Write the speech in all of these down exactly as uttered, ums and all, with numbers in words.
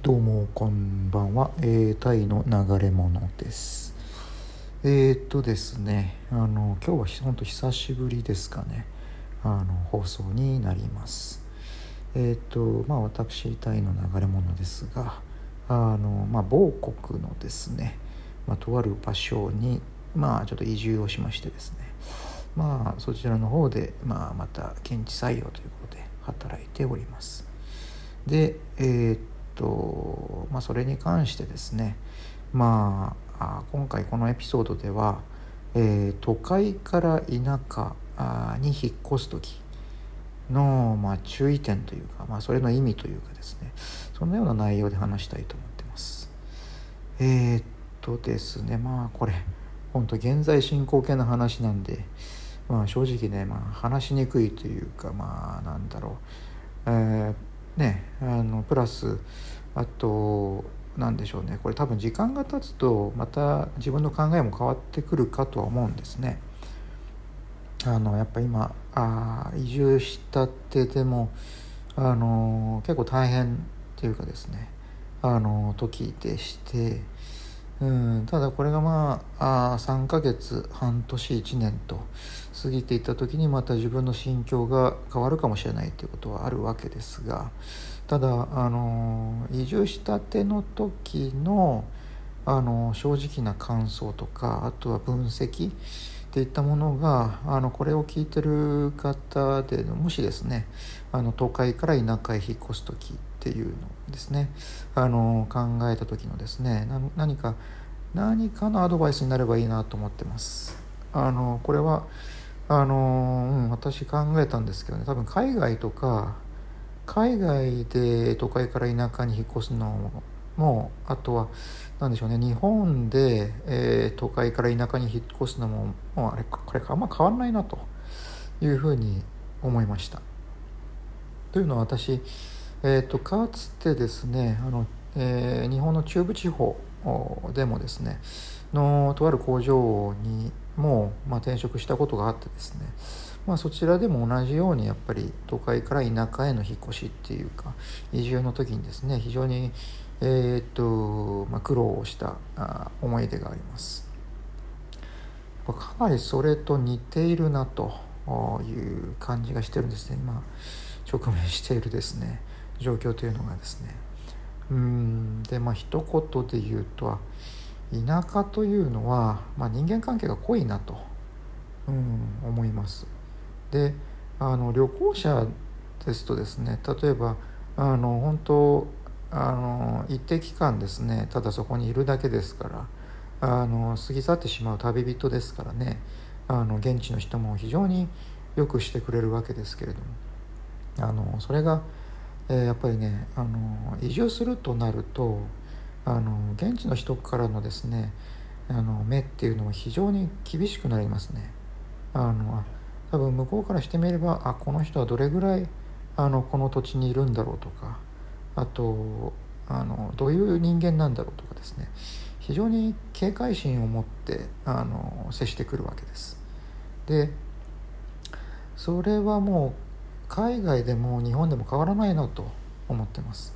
どうもこんばんは、えー、タイの流れ物です。えー、っとですねあの今日はほんと久しぶりですかね、あの放送になります。えー、っとまあ私タイの流れ物ですが、あのまあ某国のですね、まあ、とある場所にまあちょっと移住をしましてですね、まあそちらの方で、まあ、また現地採用ということで働いております。で、えーっとまあ、それに関してですね、まあ今回このエピソードでは、えー、都会から田舎に引っ越す時の、まあ、注意点というか、まあ、それの意味というかですね、そんなような内容で話したいと思ってます。えー、っとですねまあこれ本当現在進行形の話なんで、まあ、正直ね、まあ、話しにくいというか、まあなんだろう、えーね、あのプラスあと何でしょうね、これ多分時間が経つとまた自分の考えも変わってくるかとは思うんですね。あのやっぱ今あ移住したってでもあの結構大変というかですね、あの時でして、うんただこれがまあ、あさんかげつ、半年、いちねんと過ぎていった時にまた自分の心境が変わるかもしれないということはあるわけですが、ただあの移住したての時のあの正直な感想とか、あとは分析っていったものが、あのこれを聞いてる方でもしですね、あの都会から田舎へ引っ越す時っていうのですね、あの考えた時のですねな何か何かのアドバイスになればいいなと思ってます。あのこれはあの、うん、私考えたんですけどね、多分海外とか海外で都会から田舎に引っ越すのも、あとは何でしょうね、日本で、えー、都会から田舎に引っ越すのも、もうあれこれあんま変わんないなというふうに思いました。というのは私、えー、とかつてですねあの、えー、日本の中部地方でもですねのとある工場にも、まあ、転職したことがあってですね、まあ、そちらでも同じようにやっぱり都会から田舎への引っ越しっていうか移住の時にですね非常に、えーとまあ、苦労をした思い出があります。やっぱかなりそれと似ているなという感じがしてるんですね。今直面しているですね状況というのがですね、うーんでまあ一言で言うと田舎というのは、まあ、人間関係が濃いなと、うん、思います。であの旅行者ですとですね、例えばあの本当あの一定期間ですねただそこにいるだけですからあの過ぎ去ってしまう旅人ですからね、あの現地の人も非常によくしてくれるわけですけれども、あのそれがやっぱりねあの移住するとなるとあの現地の人からのですねあの目っていうのは非常に厳しくなりますね。あの多分向こうからしてみればあこの人はどれぐらいあのこの土地にいるんだろうとか、あとあのどういう人間なんだろうとかですね、非常に警戒心を持ってあの接してくるわけです。でそれはもう海外でも日本でも変わらないなと思ってます。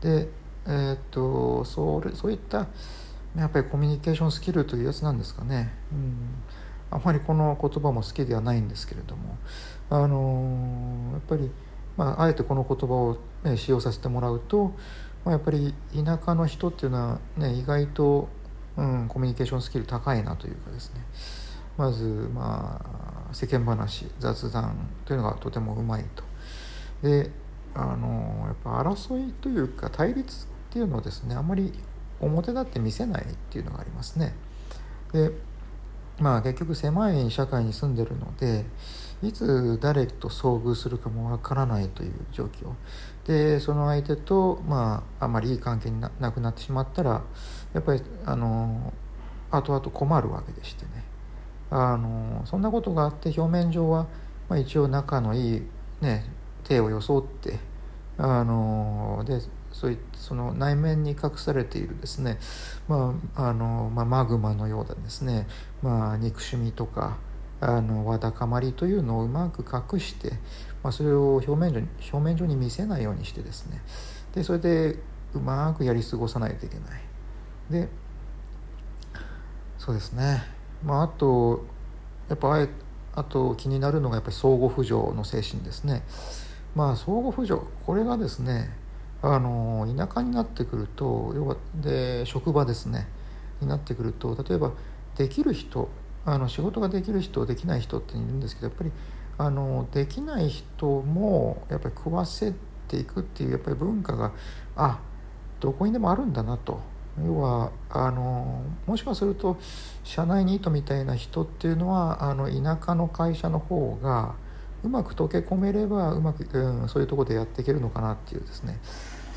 で、えー、っとそれそういったやっぱりコミュニケーションスキルというやつなんですかね、うん、あまりこの言葉も好きではないんですけれども、あのー、やっぱり、まあ、あえてこの言葉を、ね、使用させてもらうと、まあ、やっぱり田舎の人っていうのは、ね、意外と、うん、コミュニケーションスキル高いなというかですね、まずまあ世間話、雑談というのがとてもうまいと。で、あのやっぱ争いというか対立っていうのをですねあまり表立って見せないっていうのがありますね。で、まあ結局狭い社会に住んでるのでいつ誰と遭遇するかもわからないという状況で、その相手とまああまりいい関係に な, なくなってしまったらやっぱりあの後々困るわけでしてね、あのそんなことがあって表面上は、まあ、一応仲のいい、ね、手を装ってあので そ, いその内面に隠されているですね、まああのまあ、マグマのようなですね、まあ、憎しみとかあのわだかまりというのをうまく隠して、まあ、それを表面上に、表面上に見せないようにしてですね、でそれでうまくやり過ごさないといけない。で、そうですね、まあ、あとやっぱあと気になるのがやっぱり相互扶助の精神ですね。まあ相互扶助、これがですね、あの田舎になってくると、要はで職場ですねになってくると、例えばできる人、あの仕事ができる人、できない人っているんですけど、やっぱりあのできない人もやっぱり食わせていくっていうやっぱり文化が、あ、どこにでもあるんだなと。要はあのもしかすると社内ニートみたいな人っていうのは、あの田舎の会社の方がうまく溶け込めれば、うまく、うん、そういうところでやっていけるのかなっていうですね、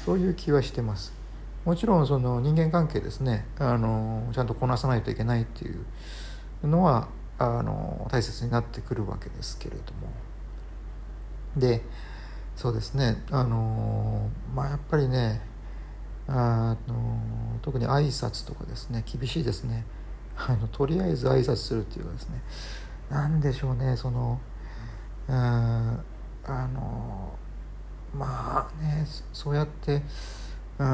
そういう気はしてます。もちろんその人間関係ですね、あのちゃんとこなさないといけないっていうのはあの大切になってくるわけですけれども、でそうですね、あのまあやっぱりね、あの特に挨拶とかですね、厳しいですね。あのとりあえず挨拶するっていうかですね、なんでしょうね、そのああのまあね、そうやってうん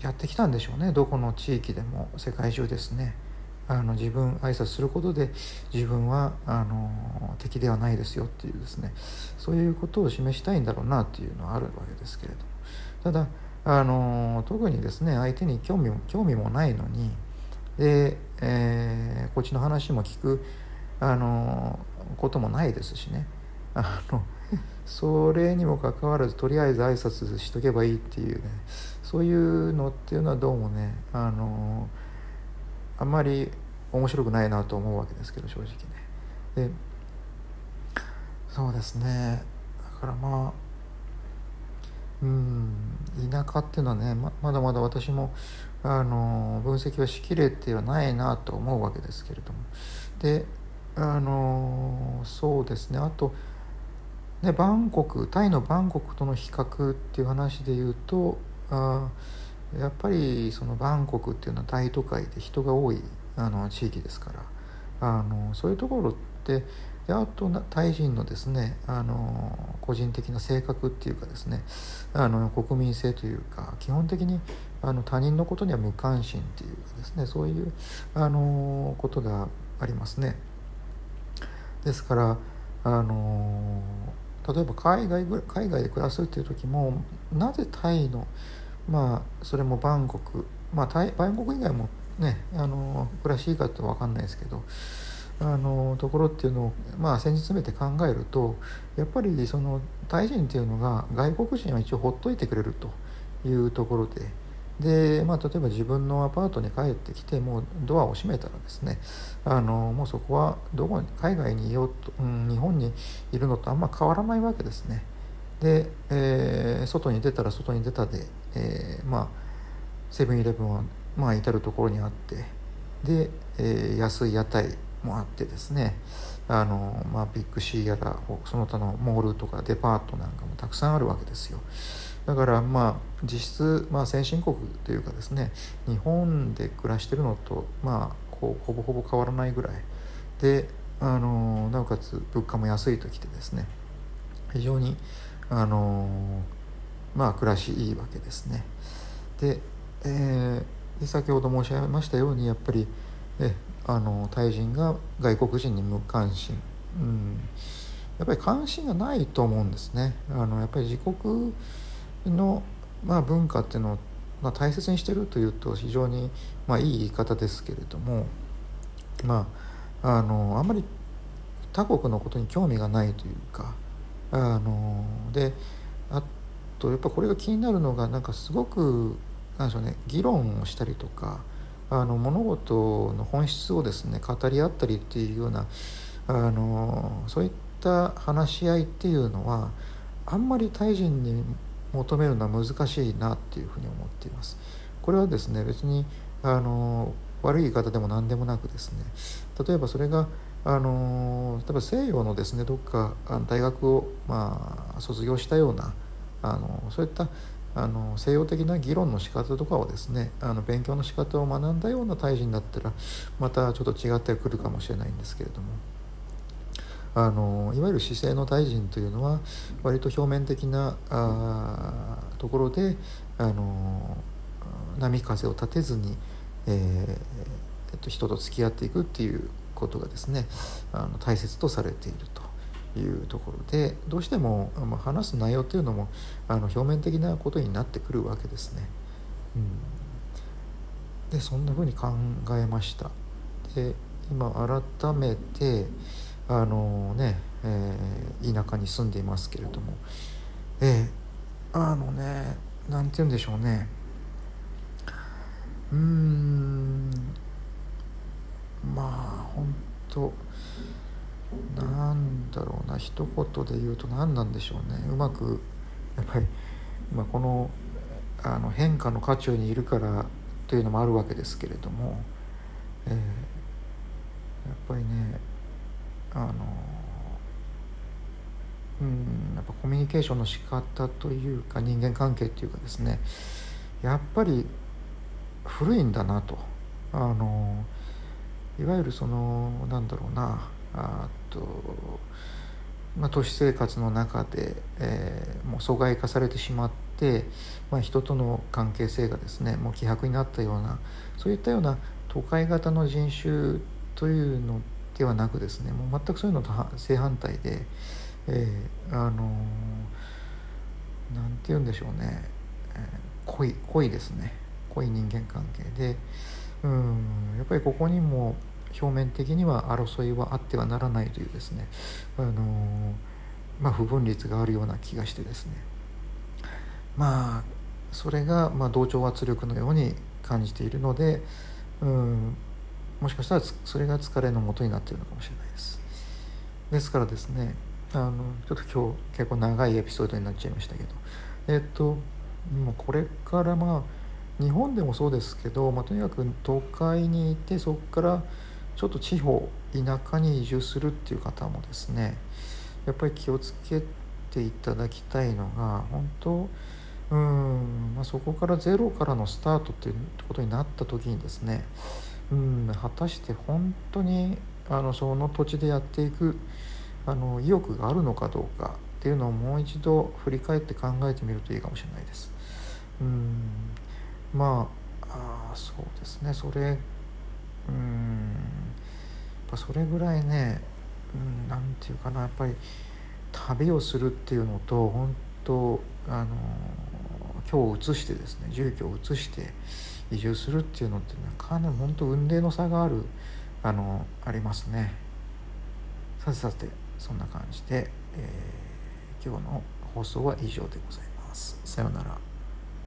やってきたんでしょうね。どこの地域でも世界中ですね、あの自分挨拶することで自分はあの敵ではないですよっていうですね、そういうことを示したいんだろうなっていうのはあるわけですけれども、ただあの特にですね相手に興味も興味もないのにで、えー、こっちの話も聞くあのこともないですしね、あのそれにもかかわらずとりあえず挨拶しとけばいいっていうね、そういうのっていうのはどうもね、あのあんまり面白くないなと思うわけですけど、正直ね。で、そうですね、だからまあうん田舎っていうのはね、 ま, まだまだ私もあの分析はしきれてはないなと思うわけですけれども、であのそうですね、あとね、バンコク、タイのバンコクとの比較っていう話で言うと、あやっぱりそのバンコクっていうのは大都会で人が多いあの地域ですから、あのそういうところって、であとタイ人のですね、あの個人的な性格っていうかですね、あの国民性というか、基本的にあの他人のことには無関心っていうかですね、そういうあのことがありますね。ですからあの例えば海外、海外で暮らすっていう時も、なぜタイの、まあそれもバンコク、まあタイバンコク以外もね、あの暮らしいいかって分かんないですけど、あのところっていうのを、まあ、先日詰めて考えると、やっぱりそのタイ人っていうのが外国人は一応ほっといてくれるというところで、で、まあ、例えば自分のアパートに帰ってきてもうドアを閉めたらですね、あのもうそこはどこに海外にいようと、うん、日本にいるのとあんま変わらないわけですね。で、えー、外に出たら外に出たで、えー、まあセブンイレブンはまあ至る所にあって、で、えー、安い屋台もあってですね、あの、まあ、ビッグシーやらその他のモールとかデパートなんかもたくさんあるわけですよ。だからまあ実質、まあ、先進国というかですね、日本で暮らしてるのと、まあ、こうほぼほぼ変わらないぐらいで、あのなおかつ物価も安いときてですね、非常にあの、まあ、暮らしいいわけですね。で、えー、で先ほど申し上げましたように、やっぱりえあのタイ人が外国人に無関心、うん、やっぱり関心がないと思うんですね。あのやっぱり自国の、まあ、文化っていうのを、まあ、大切にしてるというと非常に、まあ、いい言い方ですけれども、まああのあんまり他国のことに興味がないというか、あのであとやっぱこれが気になるのが、なんかすごくなんでしょうね、議論をしたりとか、あの物事の本質をですね語り合ったりっていうような、あのそういった話し合いっていうのはあんまりタイ人に求めるのは難しいなっていうふうに思っています。これはですね、別にあの悪い言い方でも何でもなくですね、例えばそれがあの例えば西洋のですね、どっか大学を、まあ、卒業したようなあのそういったあの西洋的な議論の仕方とかをですね、あの勉強の仕方を学んだようなタイ人だったらまたちょっと違ってくるかもしれないんですけれども、あのいわゆる市井の大臣というのは割と表面的なあところであの波風を立てずに、えーえっと、人と付き合っていくっていうことがですねあの大切とされているというところで、どうしても話す内容というのもあの表面的なことになってくるわけですね、うん、でそんな風に考えました。で今改めてあのね、えー、田舎に住んでいますけれども、えー、あのねなんて言うんでしょうねうーんまあ本当なんだろうな一言で言うと何なんでしょうねうまくやっぱり、まあ、この、 あの変化の渦中にいるからというのもあるわけですけれども、えー、やっぱりねあのうんやっぱコミュニケーションの仕方というか人間関係というかですねやっぱり古いんだなとあのいわゆるそのなんだろうなあと、まあ、都市生活の中で、えー、もう疎外化されてしまって、まあ、人との関係性がですねもう希薄になったようなそういったような都会型の人種というのではなくですねもう全くそういうのと正反対で、えー、あのー、なんて言うんでしょうね、えー、濃い濃いですね濃い人間関係でうんやっぱりここにも表面的には争いはあってはならないというですね、あのーまあ、不分律があるような気がしてですねまあそれが、まあ、同調圧力のように感じているのでうんもしかしたらそれが疲れのもとになっているのかもしれないです。ですからですねあのちょっと今日結構長いエピソードになっちゃいましたけどえっともうこれからまあ日本でもそうですけど、まあ、とにかく都会にいてそこからちょっと地方田舎に移住するっていう方もですねやっぱり気をつけていただきたいのが本当うーん、まあ、そこからゼロからのスタートっていうことになった時にですねうん果たして本当にあのその土地でやっていくあの意欲があるのかどうかっていうのをもう一度振り返って考えてみるといいかもしれないです。うんまあ、あそうですねそれうんやっぱそれぐらいね、うん、なんていうかなやっぱり旅をするっていうのと本当あの居を移してですね住居を移して移住するっていうのってなかなか本当運命の差があるあのありますね。さてさてそんな感じで、えー、今日の放送は以上でございます。さようなら。